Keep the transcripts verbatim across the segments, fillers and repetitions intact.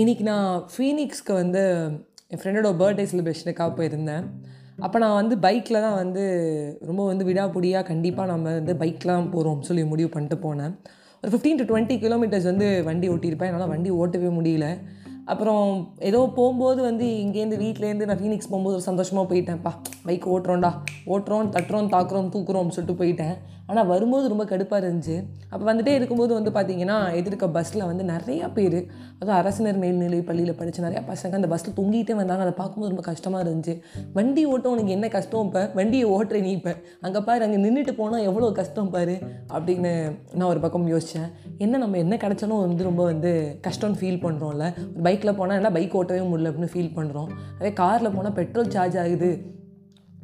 இன்றைக்கி நான் ஃபீனிக்ஸ்க்கு வந்து என் ஃப்ரெண்டோட பர்த்டே செலிப்ரேஷனுக்காக போயிருந்தேன். அப்போ நான் வந்து பைக்கில் தான் வந்து ரொம்ப வந்து விடாபுடியாக கண்டிப்பாக நம்ம வந்து பைக்லாம் போகிறோம் சொல்லி முடிவு பண்ணிட்டு போனேன். ஒரு ஃபிஃப்டீன் டு டுவெண்ட்டி கிலோமீட்டர்ஸ் வந்து வண்டி ஓட்டியிருப்பேன். என்னால் வண்டி ஓட்டவே முடியல. அப்புறம் ஏதோ போகும்போது வந்து இங்கேருந்து வீட்டிலேருந்து நான் ஃபீனிக்ஸ் போகும்போது ஒரு சந்தோஷமாக போயிட்டேன்ப்பா, பைக் ஓட்டுறோண்டா, ஓட்டுறோம், தட்டுறோம், தாக்குறோம், தூக்குறோம்னு சொல்லிட்டு போயிட்டேன். ஆனால் வரும்போது ரொம்ப கடுப்பாக இருந்துச்சு. அப்போ வந்துகிட்டே இருக்கும்போது வந்து பார்த்திங்கன்னா எதிர்க்க பஸ்ஸில் வந்து நிறையா பேர், அதுவும் அரசினர் மேல்நிலைப் பள்ளியில் படித்த நிறையா பசங்க அந்த பஸ்ஸில் தொங்கிகிட்டே வந்தாங்க. அதை பார்க்கும்போது ரொம்ப கஷ்டமாக இருந்துச்சு. வண்டி ஓட்டம் உனக்கு என்ன கஷ்டம், இப்போ வண்டியை ஓட்டுற நீ, இப்போ அங்கே பாரு, அங்கே நின்றுட்டு போனால் எவ்வளோ கஷ்டம் பாரு அப்படின்னு நான் ஒரு பக்கம் யோசித்தேன். என்ன நம்ம என்ன கிடச்சாலும் வந்து ரொம்ப வந்து கஷ்டம்னு ஃபீல் பண்ணுறோம்ல. ஒரு பைக்கில் போனால் எல்லாம் பைக் ஓட்டவே முடியல அப்படின்னு ஃபீல் பண்ணுறோம். அதே காரில் போனால் பெட்ரோல் சார்ஜ் ஆகுது,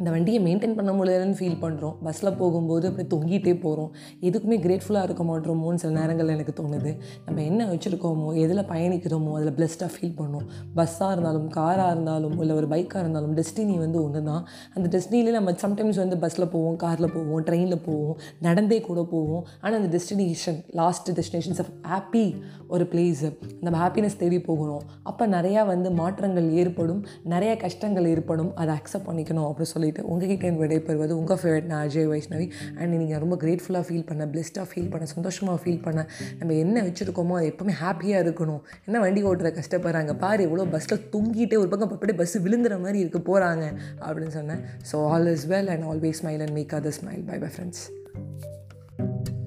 இந்த வண்டியை மெயின்டைன் பண்ண முடியலன்னு ஃபீல் பண்ணுறோம். பஸ்ஸில் போகும்போது அப்படி தொங்கிகிட்டே போகிறோம். எதுக்குமே கிரேட்ஃபுல்லாக இருக்க மாட்டோமோன்னு சில நேரங்களில் எனக்கு தோணுது. நம்ம என்ன வச்சுருக்கோமோ, எதில் பயணிக்கிறோமோ அதில் பிளஸ்டாக ஃபீல் பண்ணுவோம். பஸ்ஸாக இருந்தாலும், காராக இருந்தாலும், இல்லை ஒரு பைக்காக இருந்தாலும் டெஸ்டினி வந்து ஒன்று தான். அந்த டெஸ்டினிலே நம்ம சம்டைம்ஸ் வந்து பஸ்ஸில் போவோம், காரில் போவோம், ட்ரெயினில் போவோம், நடந்தே கூட போவோம். ஆனால் அந்த destination last destinations of happy ஒரு பிளேஸு, நம்ம ஹாப்பினஸ் தேடி போகிறோம். அப்போ நிறையா வந்து மாற்றங்கள் ஏற்படும், நிறையா கஷ்டங்கள் ஏற்படும். அதை அக்செப்ட் பண்ணிக்கணும் அப்படின்னு சொல்லி சொல்லிட்டு உங்ககிட்ட என் விடைபெறுவது உங்கள் ஃபேவரட் நான் அஜய் வைஷ்ணவி. அண்ட் நீங்கள் ரொம்ப கிரேட்ஃபுல்லாக ஃபீல் பண்ண, பிளெஸ்டாக ஃபீல் பண்ண, சந்தோஷமாக ஃபீல் பண்ண, நம்ம என்ன வச்சுருக்கோமோ அது எப்போவுமே ஹாப்பியாக இருக்கணும். என்ன வண்டி ஓட்டுற கஷ்டப்படுறாங்க பாரு, எவ்வளோ பஸ்ஸில் தொங்கிட்டே ஒரு பக்கம் அப்படியே பஸ்ஸு விழுந்துற மாதிரி இருக்க போகிறாங்க அப்படின்னு சொன்னேன். So all is well and always smile and make other smile. Bye bye friends.